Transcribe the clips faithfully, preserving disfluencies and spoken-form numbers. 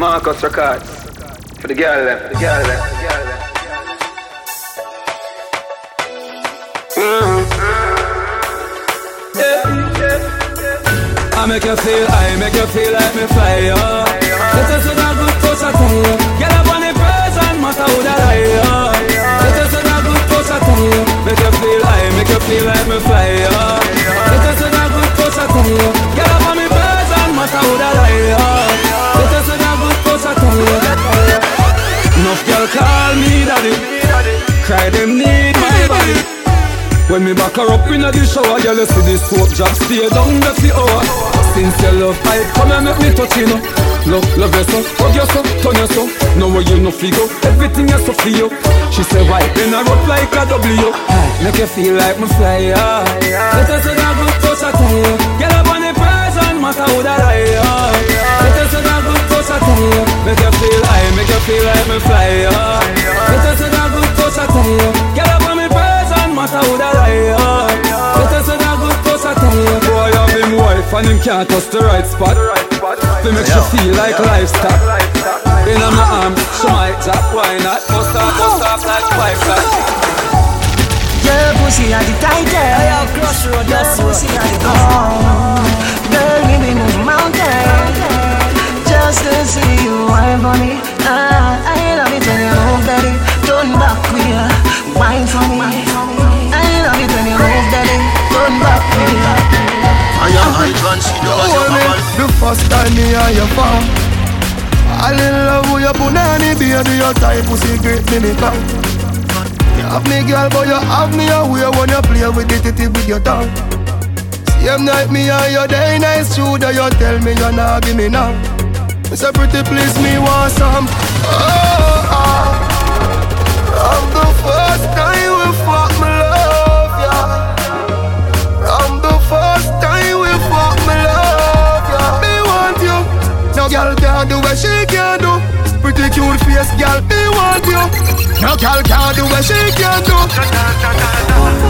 Marcus Records. For the girl left, for the girl left, for the girl left. Mm-hmm. Yeah, yeah. I make you feel, I make you feel like me fly, oh. Let us not good push at all. Get up on the present, matter who that I, oh. Let us not good push at all. Make you feel, I make you feel like me fly, oh. Let us not good push at all. Get up on the present, matter who that I, oh. Let us not good push at all. Enough girl call me daddy, cry them need my body. When me back her up in the shower, girl, you see this soap drop, stay down the few hours. Since your love I come and make me touch you, no. Love, love yourself, hug yourself, turn yourself. No way you no figure, everything is so for you. She say why, then I rock like a W. Make you feel like me fly, yeah. Let us say that good touch at all. Girl, I'm on the present, matter who that I, yeah. Let us say that good touch at all. Make you feel high, make you feel like me fly, yeah. Let us say that good touch at all. Girl, I'm on the present, matter who that I, oh. Let us have a good touch at all. Boy, I have him wife and him can't touch the right spot. They make you feel like livestock. In my arm, she might tap, why not? Bust up, bust up like five flat. Girl, pussy at the title. I have crossed road, girl, pussy at the title. Girl, give me move mountain. Just to see you, wine for me. Ah, I love it when you move, baby. Turn back with you, wine for me. I am high trans, the first time me I your farm. I love who you punani, baby, your type pussy great me come. You have me girl, but you have me away when you play with it, it with your tongue. Same night me and your day nice shooter, you tell me you're not give me now. It's a pretty place me want some. Oh, oh, I'm the first time we fuck me love, yeah. First time we fuck, me love ya. Yeah. Me want you. No girl can't do what she can do. Pretty cute face, girl. Me want you. No girl can't do what she can do.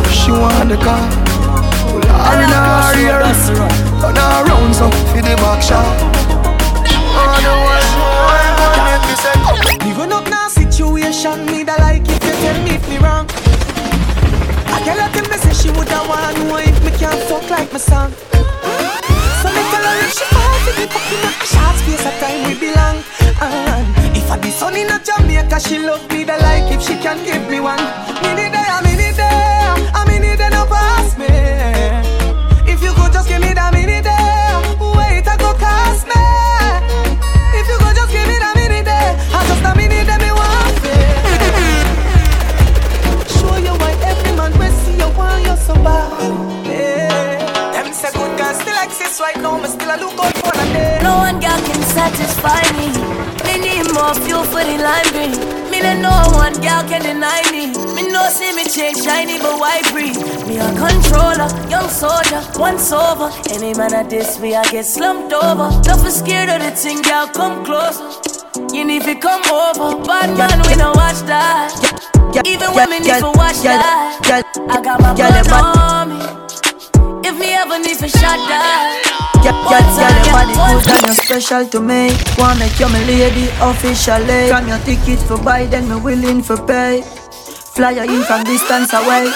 She want the car. Pull her in her ear. Turn her round so for the back shot. She want the one more. Make me say. Even up now situation, me da like if you tell me if me wrong. I tell her to me say she woulda want one if me can't talk like my son. So me tell her if she falls, if me fucking up a short space of time we belong. And if I be son in a Jamaica, she love me the like if she can give me one. Me need her, I me need her, I me need her, no pass me. If you could just give me that, me need her, wait I go cast me. If you could just give me that, me need her, I just a me need her, me want me. Show you why every man we see you want you so bad. Right now, me still a look out for a day. No one girl can satisfy me. Me need more fuel for the lime green. Me let no one girl can deny me. Me no see me change shiny, but why breathe? Me a controller, young soldier, once over. Any man at this way I get slumped over. Don't be scared of the thing, girl, come closer. You need to come over, bad man, we don't watch that. Even women need to watch that. I got my gun on me. If me ever need to shut down, yeah, yeah, yeah, your body good and you're special to me. Wanna make you my lady officially. From your ticket for buy, then me willing for pay. Fly you in from distance away.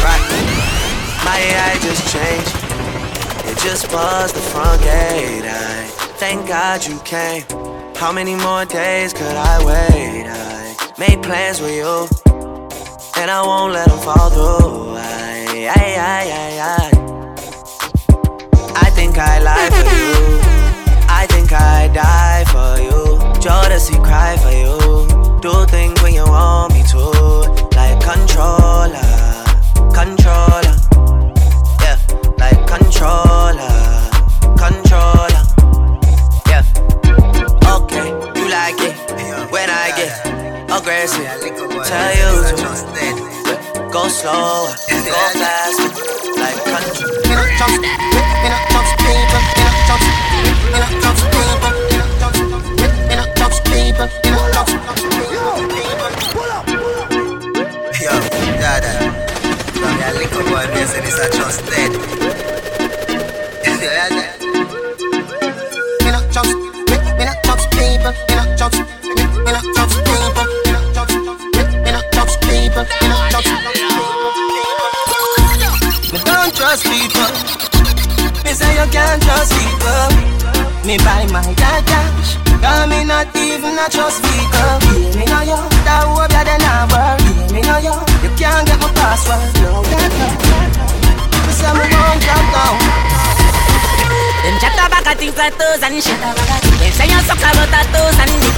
Right, my eye just changed. It just buzzed the front gate. I thank God you came. How many more days could I wait? I made plans with you, and I won't let them fall through. I, I, I, I, I. I think I lie for you. I think I die for you. Jodeci cry for you. Do things when you want me to. Like controller, controller. Yeah, like controller, controller. Yeah. Okay, you like it when I get aggressive. Tell you to go slower, go faster. Like controller. In a top people, in a top, in a top people, in a top, in a top people, in a top people. Pull up, pull up. Yo, da da. Yo, yeah, little boy, people. Me say you can't trust people. Me buy my dad cash, cause me not even a trust people. Give me no yo, that hope you then I work. Give me no yo, you can't get my password. No, that no. Me say me won't jump down. Them chatter back at things like toes and shit. Them say you suck about a toes and dick.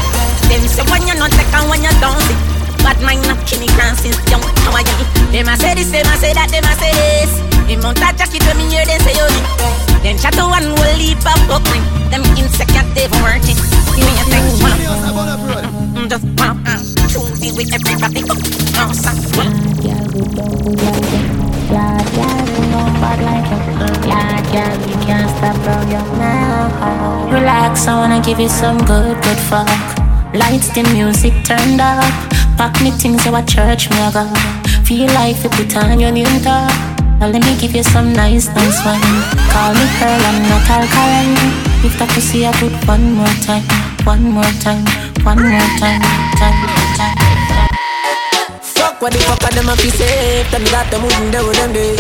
Them say when you not take and when you don't sit. But mine not killing since young. How are you? They must say this, they must say that, they must say this. They must touch it when me hear them say you deep. Them shadow one will leap up buckling. Them insecure, they've worked it. Give me a thing, one. Just one. Two deal with everybody. Awesome. Yeah, we don't get it. Yeah, yeah, we know about like it. Yeah, yeah, we can't stop from your mouth. Relax, I wanna give you some good, good fuck. Lights, the music turned up. Pack me things so I church me I go. Feel like you put on your new top. Now let me give you some nice, nice one. Call me girl, I'm not alkaline. If that pussy I put one more time. One more time, one more time, time, time, time. Fuck what the fuck are them up to save. Them got them wouldn't do them day.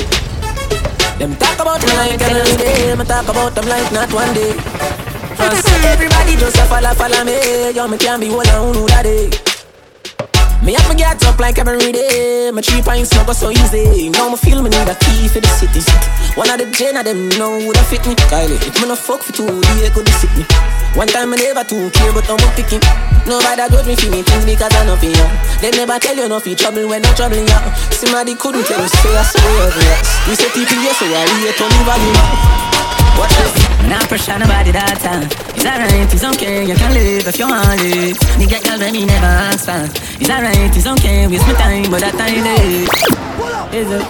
Them talk about them like every day. Them talk about them like not one day. First, everybody just a follow, follow me. Yo, me can't be one on who that day. Me have me get up like every day. My three pints no go so easy. Now me feel me need a key for the city. One of the gen of them know who da fit me. Kylie, if me no fuck for two days could sit me. One time me never too care but I'm up picking. Nobody got me feeling things because I know for you. They never tell you no for trouble when no trouble you. Somebody couldn't tell you so I saw you. You say T P S so I relate on you value. What else? Nah pressure nobody that time. It's alright, it's okay, you can live if you want it. Nigga girl when me never ask for. It's alright, it's okay, waste my time, but that time is is it?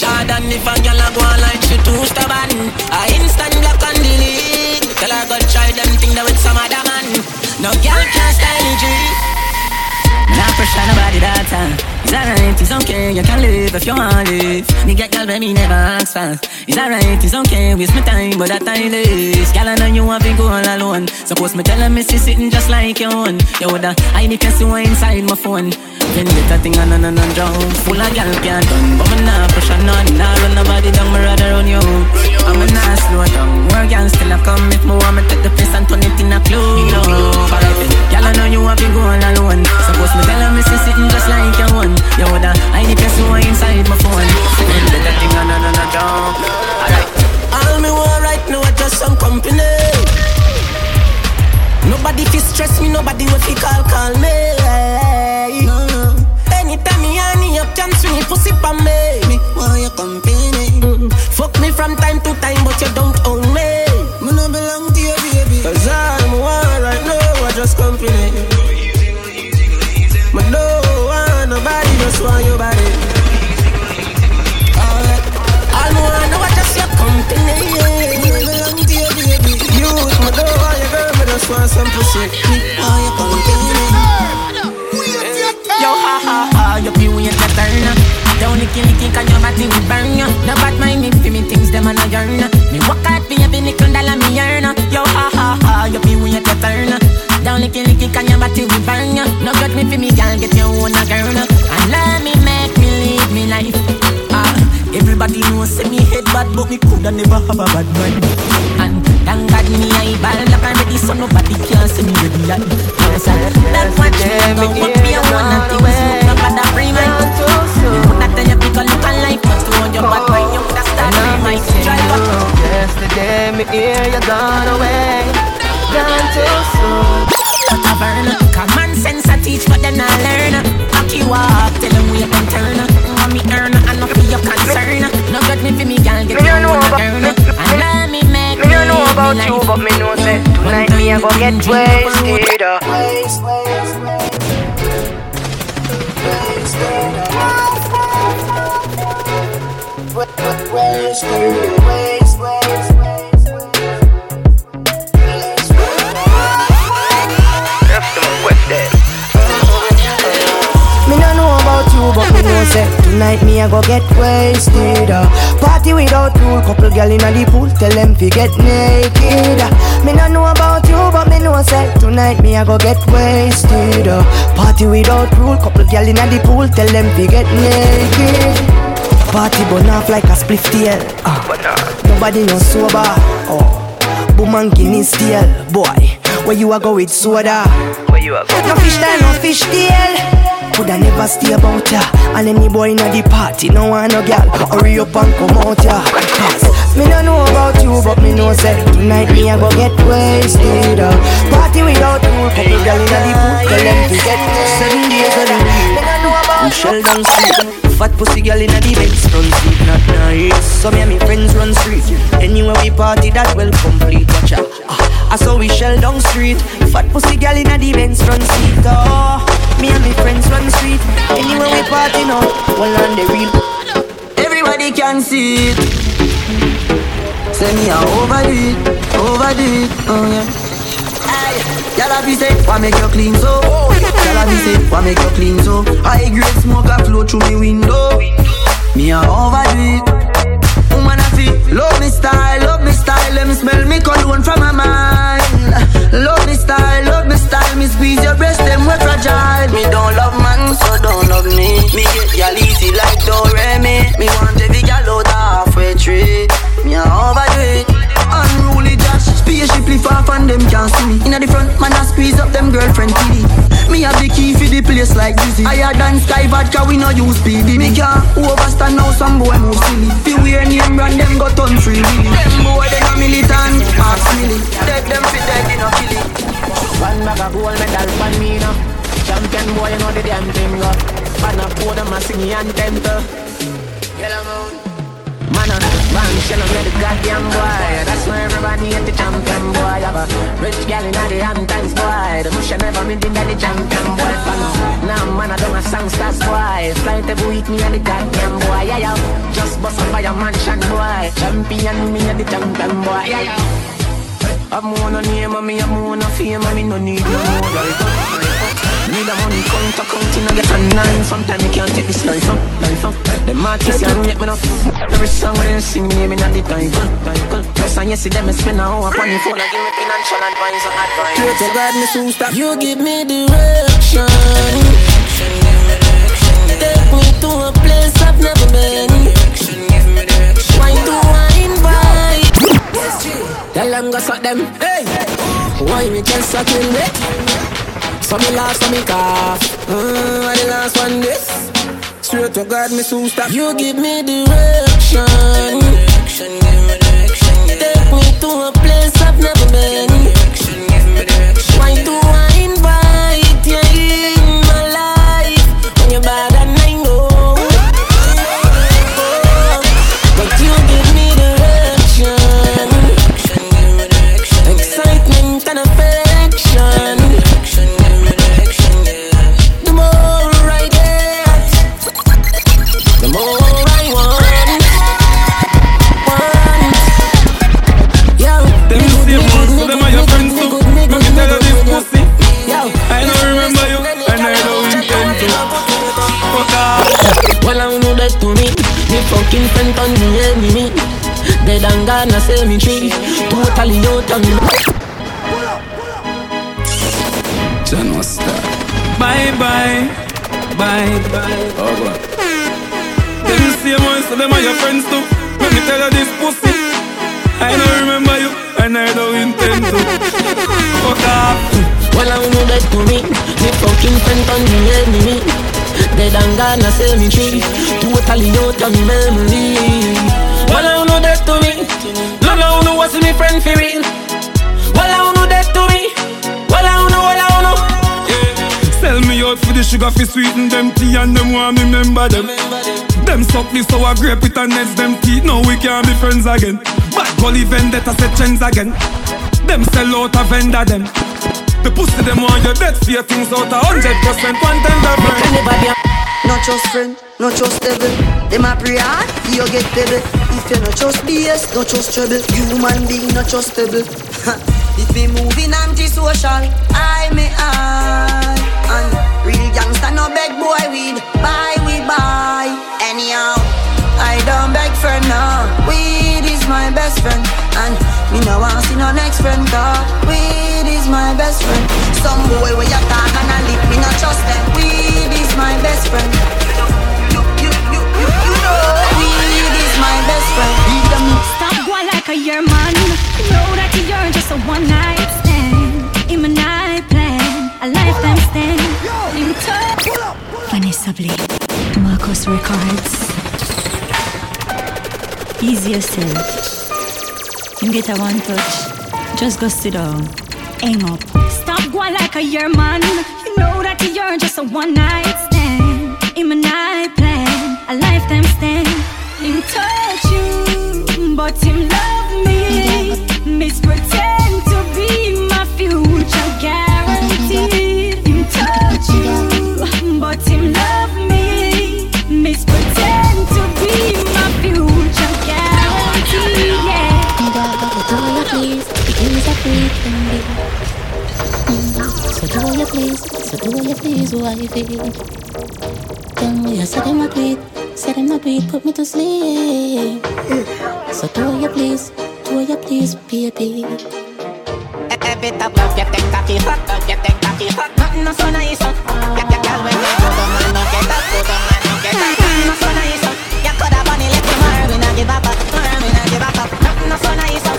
Jordan, if a girl a go like she too stubborn, I instant block and delete. Tell her go try them thing that with some other man. No girl can't style me G. Nah pressure nobody that time. It's alright, it's okay, you can live if you want it. Nigga girl, baby, never ask fast. It's alright, it's okay, waste my time, but that time is. Girl, I know you have been going alone. Suppose me tell her me see sitting just like your own. You woulda, I need to see what inside my phone. Then get a thing on and on and drown. Full of girl can't done, but me nah pressure none. Nah run nobody down, me rather run you. I'm a nah slow down, where girl still have come. If me want me take the place and turn it in a clue. Girl, I know you have been going alone. Suppose me tell her me see sitting just like your own. Yo, that I need to see what's inside my phone. And let that thing on and on and down. Alright. All me want right now I just some company. Nobody fi stress me, nobody will fi call, call me. Anytime me honey up can swing pussy for me. Me want your company. Mm-mm. Fuck me from time to time, but you don't own me. Me no belong to you, baby. Cause all me want right now I just company. Me no nobody just want your body. Alright. All I want now I just your company. You belong to your baby. You my door, all your girl, me just want some pussy. All your company. Yo ha ha ha, you be with the turn. Down nicky nicky, can your body will burn ya. No bad mind if me things them and I yearn. Me walk out be a nickel dollar me earn. Yo ha ha ha, you be with the turn. Down licky licky can your body we burn ya. No got me for me girl, get your own a girl. And let me make me live me life. Ah, everybody knows say me head bad, but me coulda never have a bad mind. And thank God me eyeball lock and ready, so nobody can see me ready yet. That watch me go, what me a wanna things, look no bad a free man. You coulda tell your people look alike, but to your bad mind you coulda start with my drive up. Yesterday me hear you gone away. Gone too soon. But I burn. Common sense I teach, but then I learn. Fuck you up, tell them we can turn. Want me earn, I know for your concern. No good me for me, girl, get your own girl. And let me make me live me life. Me know about you, but me know that tonight me a go get wasted. Wasted, wasted, wasted. But me know say, tonight me a go get wasted. uh, Party without rule, couple girl inna the pool, tell them fi get naked. uh, Me no know about you, but me know say, tonight me a go get wasted. uh, Party without rule, couple girl inna the pool, tell them fi get naked. Party burn off like a spliff tail. uh, Nobody no sober. oh. Boom and Guinness tail. Boy, where you a go with soda? Where you a go? No fish tail, no fish tail. Coulda never stay about ya. And any boy inna the party no want no girl. Hurry up and come out ya. Cause me no know about you, but me know say tonight me a go get wasted. uh. Party without you, couple girl inna the booth, tell them to get seven days a day. Me no know about you. Shell down sleep. Fat pussy girl inna the bed, don't sleep, not nice. So me and me friends run street. Anywhere we party, that well complete. Watch out, I saw we shell down street. Fat pussy girl inna the bed, front seat. Oh, me and me friends run street. Anywhere we party now, well on the real, everybody can see it. Say me a overdo it, overdo it, oh yeah. Y'all be say, why make you clean so? Y'all be say, why make you clean so? High grade smoke a flow through me window. Me a overdo it. Woman a fit, love me style, love me style. Let me smell me cologne from my mind. Love me style, love me style. Me squeeze your breast, them we fragile. Me don't love man, so don't love me. Me get y'all easy like Doremi. Me want every gal out halfway tree. Me a overdo it. Unruly judge, spaceshiply far from them can't see me. Inna the front, man I squeeze up them girlfriend T D. Me have the key for the place like dizzy. Higher than sky vodka, we no use P D. Me can't overstand now, some boy move silly. Fi wear name brand, them got on free willy. Them boy, they no militant, half silly. Dead them fi dead, they no kill it. One bag of gold medal for me now. Champion boy, you know the damn thing up. Man a pour them a sing and temper. Yellow moon. Man, I'm not the goddamn boy. That's why everybody at the champion boy. I'm a rich girl in the Hamptons boy. The bush never made in the champion boy. Now, man, I don't have songs, that's why. Flying to eat me at the goddamn boy. Yeah, yeah. Just bust up by a mansion boy. Champion me at the champion boy. Yeah, yeah. I'm one on name, I'm one on fame, I no need no more. Need a money count to count in a get a nine. Sometimes you can't take this life up, life up. The artists, you don't get me no f***. Every song when they sing me, me not the time. Yes and yes, see them spend a hour upon the phone and give me financial advice and advice. Pray to God, me soon stop. You give me direction. Take me to a place I've never been. Why do I invite? Tell them go suck them. Hey, why me can't suck in it? So me laugh, so me cough. Mm, I the last one this. Straight to God, me soon stop. You give me direction. Direction, give me direction. Yeah. Take me to a place I've never been. Direction, give me direction. Why do I invite you in my life? When you're bad and I know. But you give me direction. Direction, give me direction. Excitement and affection. Fucking friend on the enemy. Dead and gone a cemetery. Totally out on me. John was star. Bye bye. Bye bye. Oh God. Them same ones, so them are your friends too. Let me tell you this pussy, I don't remember you and I don't intend to. Fuck up. Well I know that to me. Me fucking friend on the enemy. Dead and gone a cemetery. Totally out of memory. Well I know that to me. Long I know what's my friend for real. Well I know that to me. Well I know, well I know. Sell me out for the sugar fi sweeten them tea and them want me remember them. Them suck me sour grape with a nets them teeth. Now we can't be friends again. Bad gully vendetta set trends again. Them sell out a vendor them. The pussy them want your death, fear things out a hundred percent, one ten the brain. Can never be a not just friend, not just devil. Them a pray hard, you get devil. If you not just B S, not just trouble. You human being, not just devil. If me moving anti-social, I may I. And real gangsta no beg boy weed, buy we buy. Anyhow, I don't beg friend now. Weed is my best friend. And me no want see no next friend cause weed is my best friend. Some boy where you talk and I live, me no trust them. Weed is my best friend. You, you, you, you, you, you know. my best friend. Leave them. Stop going like a year man. You know that you're just a one night stand. In my night plan, a lifetime stand. You turn. Vanessa Blade, Marcos Records. Easy yourself. You get a one touch. Just go sit down. Aim up. Stop going like a year man. You know that you're just a one night stand. In my night plan, a lifetime stand. Him touch you, but him love me. Mispretend to be my future guarantee. Him touch you, but him love me. Mispretend to be my future guarantee. Yeah. With all your please, use a freaking with all your please, so do all your please, why you feel? Then we are setting my feet. Setting my beat, put me to sleep. So do you please, do you please, baby. Every top love, you think that he's hot, you think that he's hot. Nothing no so nice, huh? You get girl when you go to man, don't get up, go to man, don't get up. Nothing no so nice, huh? You could have bunny left tomorrow, we not give up, tomorrow we not give up. Nothing no so nice, huh?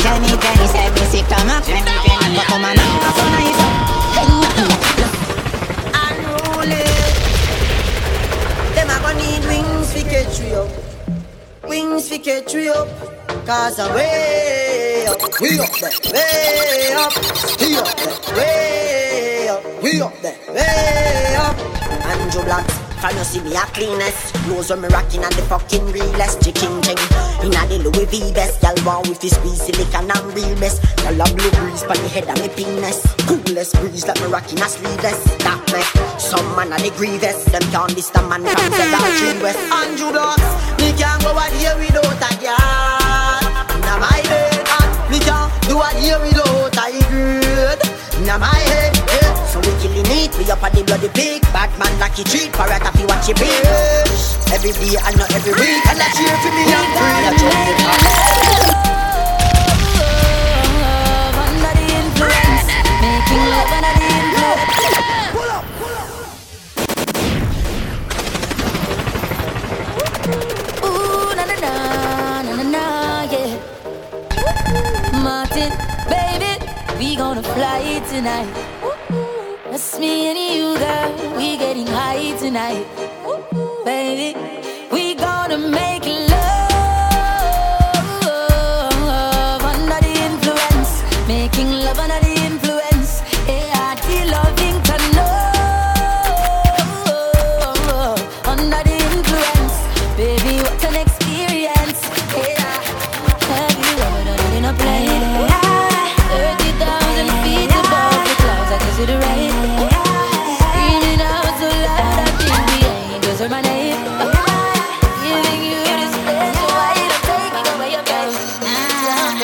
Jenny, Jenny said me sick, come up, Jenny, Jenny, go to man, nothing no so nice, huh? Unruly. Them a gon' need wings fi catch we up. Wings fi catch we up. Cause I'm way up. We up there, way up. He up there, way up. We up there, way up. Andrew Black, can you see me a cleanest? Clothes when me rockin' and the fucking realest. Chicken ching, inna the Louis V best. Y'all want with his squeeze silicon and real mess. Y'all a blue breeze pon the head of me penis. Coolest breeze like me rockin' a sleeveless. That mess. Some man are the grievous. Them can't miss the man from the Dalton West. Andrew Dogs, me can't go out here without a girl. Now my head, me can't do out here without a girl. Now my head, yeah. So we killing it, we up at the bloody pig. Bad man like he cheat, parrot if you watch your bitch. Every day and not every week. And I cheer for me young girl, I trust the love under the influence. Making love under the influence. We gonna fly tonight. Ooh-ooh. It's me and you, girl. We getting high tonight. Ooh-ooh. Baby, we gonna make love under the influence. Making love under the influence. Yeah, I loving to know. Under the influence. Baby, what an experience. Yeah, I in a plane. To the right, screaming out so loud I think we ain't just heard my name. Giving you the space, so why you don't take it away your face? I'ma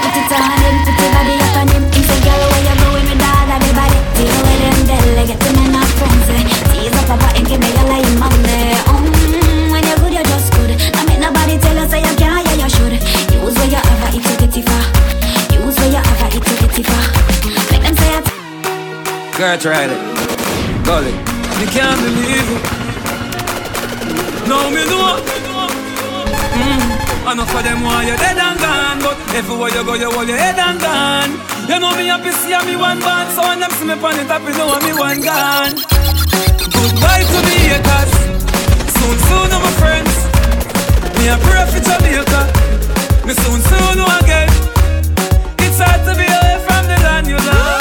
put it on him, put your body up on him. He's a girl where you going with all of your body. Deal with him, then I get to me not frenzy. Tease up a button, give me your lying money. Um, when you're good, you're just good. I make nobody tell us that you can't, yeah you should. Use what you have, I eat it if I. Use what you have, I eat it if I. Girl, tried it, got it. You can't believe it. No, me do it. Mm. Enough of them want you dead and gone, but everywhere you go, you hold your head and gone. You know me happy, see me one band, so when them see me pan it up, you know I'm me one gone. Goodbye to the haters. Soon, soon, I'm a friends. Me a pray for Jamaica. Me soon, soon, no again. It's hard to be away from the land you love.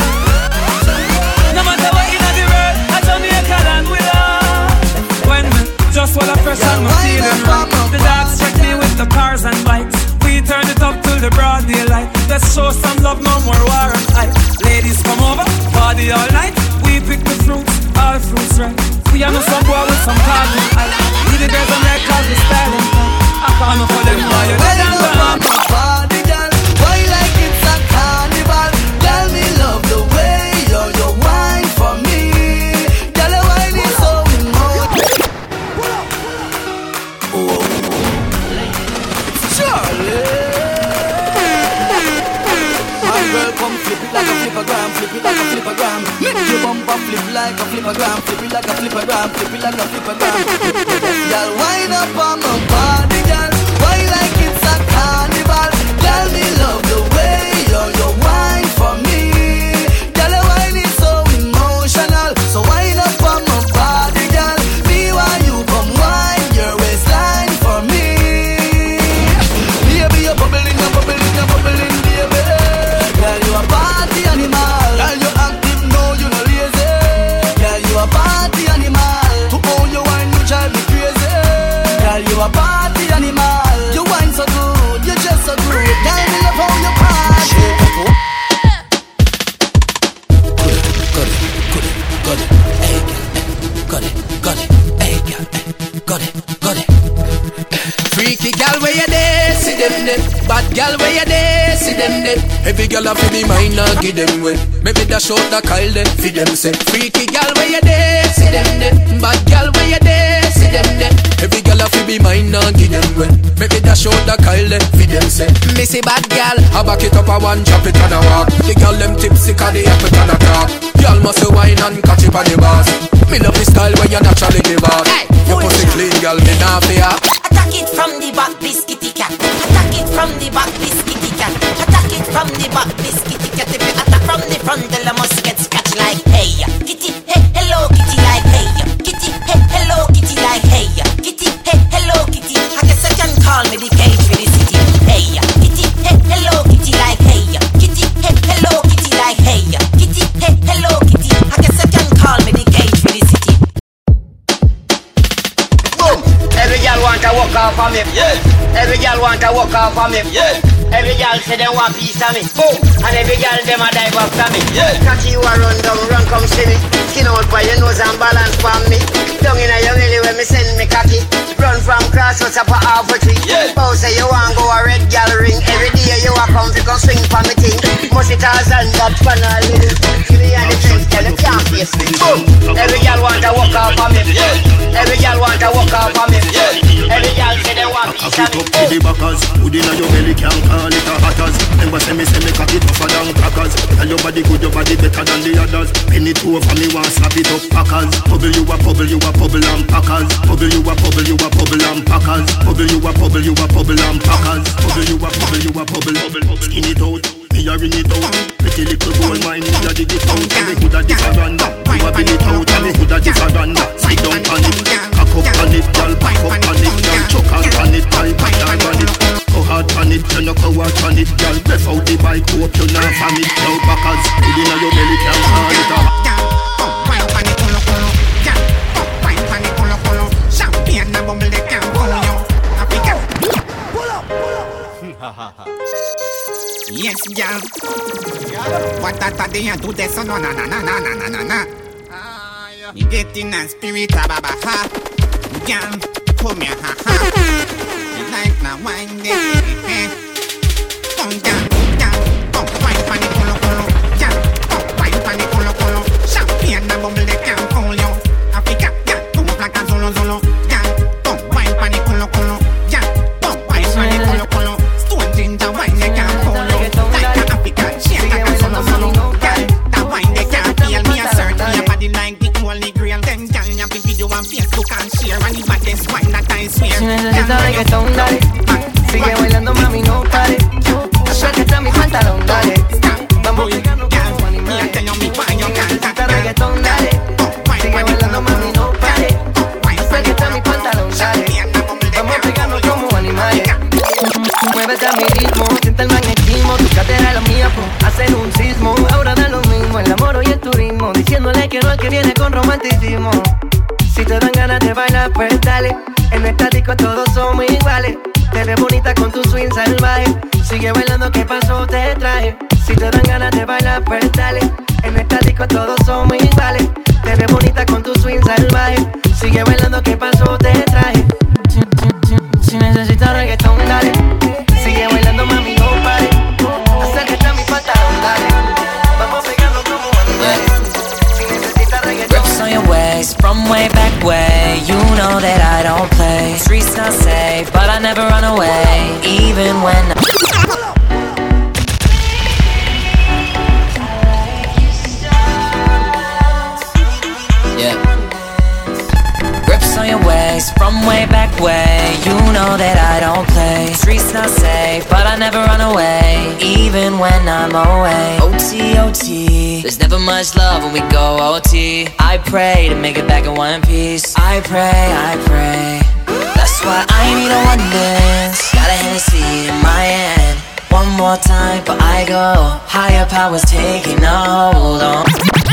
Just while I press on my feeling right. The dogs check me with the cars and bikes. We turn it up till the broad daylight. Let's show some love, no more war and hype. Ladies come over, party all night. We pick the fruits, all fruits right. We are no some boy with some cars and ice. We the girls on that cause we styling. I can't know for them while you're dead and gone. Party girl, why like it's a carnival? Tell me love the way you're your wine for me. Charlie! Girl, come flip it like a flippergram, flip it like a flippergram. Make your bumper flip like a flippergram, flip it like a flippergram, flip it like a flippergram. Y'all wind up on my body, y'all. Why like it's a carnival? Tell me love the way you're your wine for me. Bad girl where you there, see them there. Every girl off me mind, now give them way. Maybe the short the call them, feed them say. Freaky girl where you there, see them there. Bad girl where you there, see them there. Every girl off me mind, now give them way. Maybe the short the call them, feed them say. Missy bad girl, I back it up, I one drop it and I walk. The girl them tipsy 'cause they up it and I talk. Girl must wine and catch it on the bars. Me love the style where you naturally give off. Hey, you pussy clean girl, me nah fear. Attack it from the back, biscuity cat. From the back, biscuity cat. Attack it from the back, biscuity cat. If you attack from the front, then I must get scratched like hey, kitty, hey, hello, kitty, like hey, kitty, hey, hello, kitty, like hey, kitty, hey, hello, kitty. I guess I can call me the cage for the city. Hey, kitty, hey, hello, kitty, like hey, kitty, hey, hello, kitty, like hey, kitty, hey, hello, kitty. I guess I can call me the cage for the city. Boom! Every girl want to walk off on me. Yeah. Every girl want to walk off on me. Yeah. Every girl say they want piece of me. Boom. And every girl them a dive after me. Yeah. Catchy you a run down, run come see me. Skin out by your nose and balance from me. Down in a young alley when me send me cocky. Run from crossroads up a half a tree. Yeah. Bow say you want go a red girl ring. Every day you a come to come swing for me ting. Must it has and got fun all in it. Give me any things tell you can't face me. Boom. Every girl want to walk off on me. Yeah. Every girl want to walk off on me. Yeah. Every girl say they want piece of me. To the backers, who deny your belly can call it a hatters. Them was say me say me cock it tougher than crackers. Tell your body good, your body better than the others. Penny two of me want slap it up packers. Bubble you a bubble, you a bubble and packers. Bubble you a bubble, you a bubble and packers. Bubble you a bubble, you a bubble and packers. Bubble you a bubble, you a bubble, bubble. Skin it out, me a ring it out. Pretty little gold mine, me a dig it out. And me good a different, you a bin it out. And me good a different, sit down on it. Cock up on it, y'all pack up on it. Y'all choke out on it, pipe. Go hard on it, you know go hard on it. Girl, breath out the bike, hope you not from it. Now backers, put in your belly, can't call it up. Girl, pop wine pan it, colo colo. Girl, pop wine pan it, colo colo. Champagne and bubble, they can't pull you. Happy girl, pull up, pull up. Yes, girl. What that they do this, no, na na na na na na na. Me getting a spirit, ah, baba, ha. Girl, come here, ha ha. Like now wine day, eh? Come down, down, come wine funny colo colo, down, come wine funny colo colo. Champagne and bubble they can't hold you. Africa, down, come up like a solo solo, down, come wine funny colo colo, down, come wine funny colo colo. Stone ginger wine they can't hold you. Like a Africa, shake like a solo solo, down, that wine they can't feel me. Assert your body like the Holy Grail. Them girl you have video and Facebook and share and the baddest wine that I swear. Dale, sigue bailando mami, no pare. Suéltate mi pantalón, dale. Vamos llegando como animales. Suéltate reggaetón, dale. Sigue bailando mami, no pare. Suéltate mi pantalón, dale. Vamos pegando como animales. Muévete a mi ritmo, siente el magnetismo. Tu cadera es la mía, por hacer un sismo. Ahora da lo mismo, el amor y el turismo. Diciéndole que no al que viene con romanticismo. Si te dan ganas de bailar, pues dale. En esta disco todos somos iguales. Te ves bonita con tu swing salvaje. Sigue bailando, ¿qué pasó? Te traje. Si te dan ganas de bailar, pues dale. En esta disco todos somos iguales. Te ves bonita con tu swing salvaje. Sigue bailando, ¿qué pasó? Te traje. Si, si, si, si necesitas reggaetón, dale. Sigue bailando, mami, no pare. Acércate a mi pantalón, dale. Vamos pegando como animales. Si necesitas reggaetón. Grips on your waist, from way back way. You know that I don't play. Streets not safe, but I never run away. Even when I it's not safe, but I never run away, even when I'm away. O T, O T, there's never much love when we go O T. I pray to make it back in one piece. I pray, I pray. That's why I need a one dance. Got a Hennessy in my hand. One more time, but I go. Higher powers taking a hold on.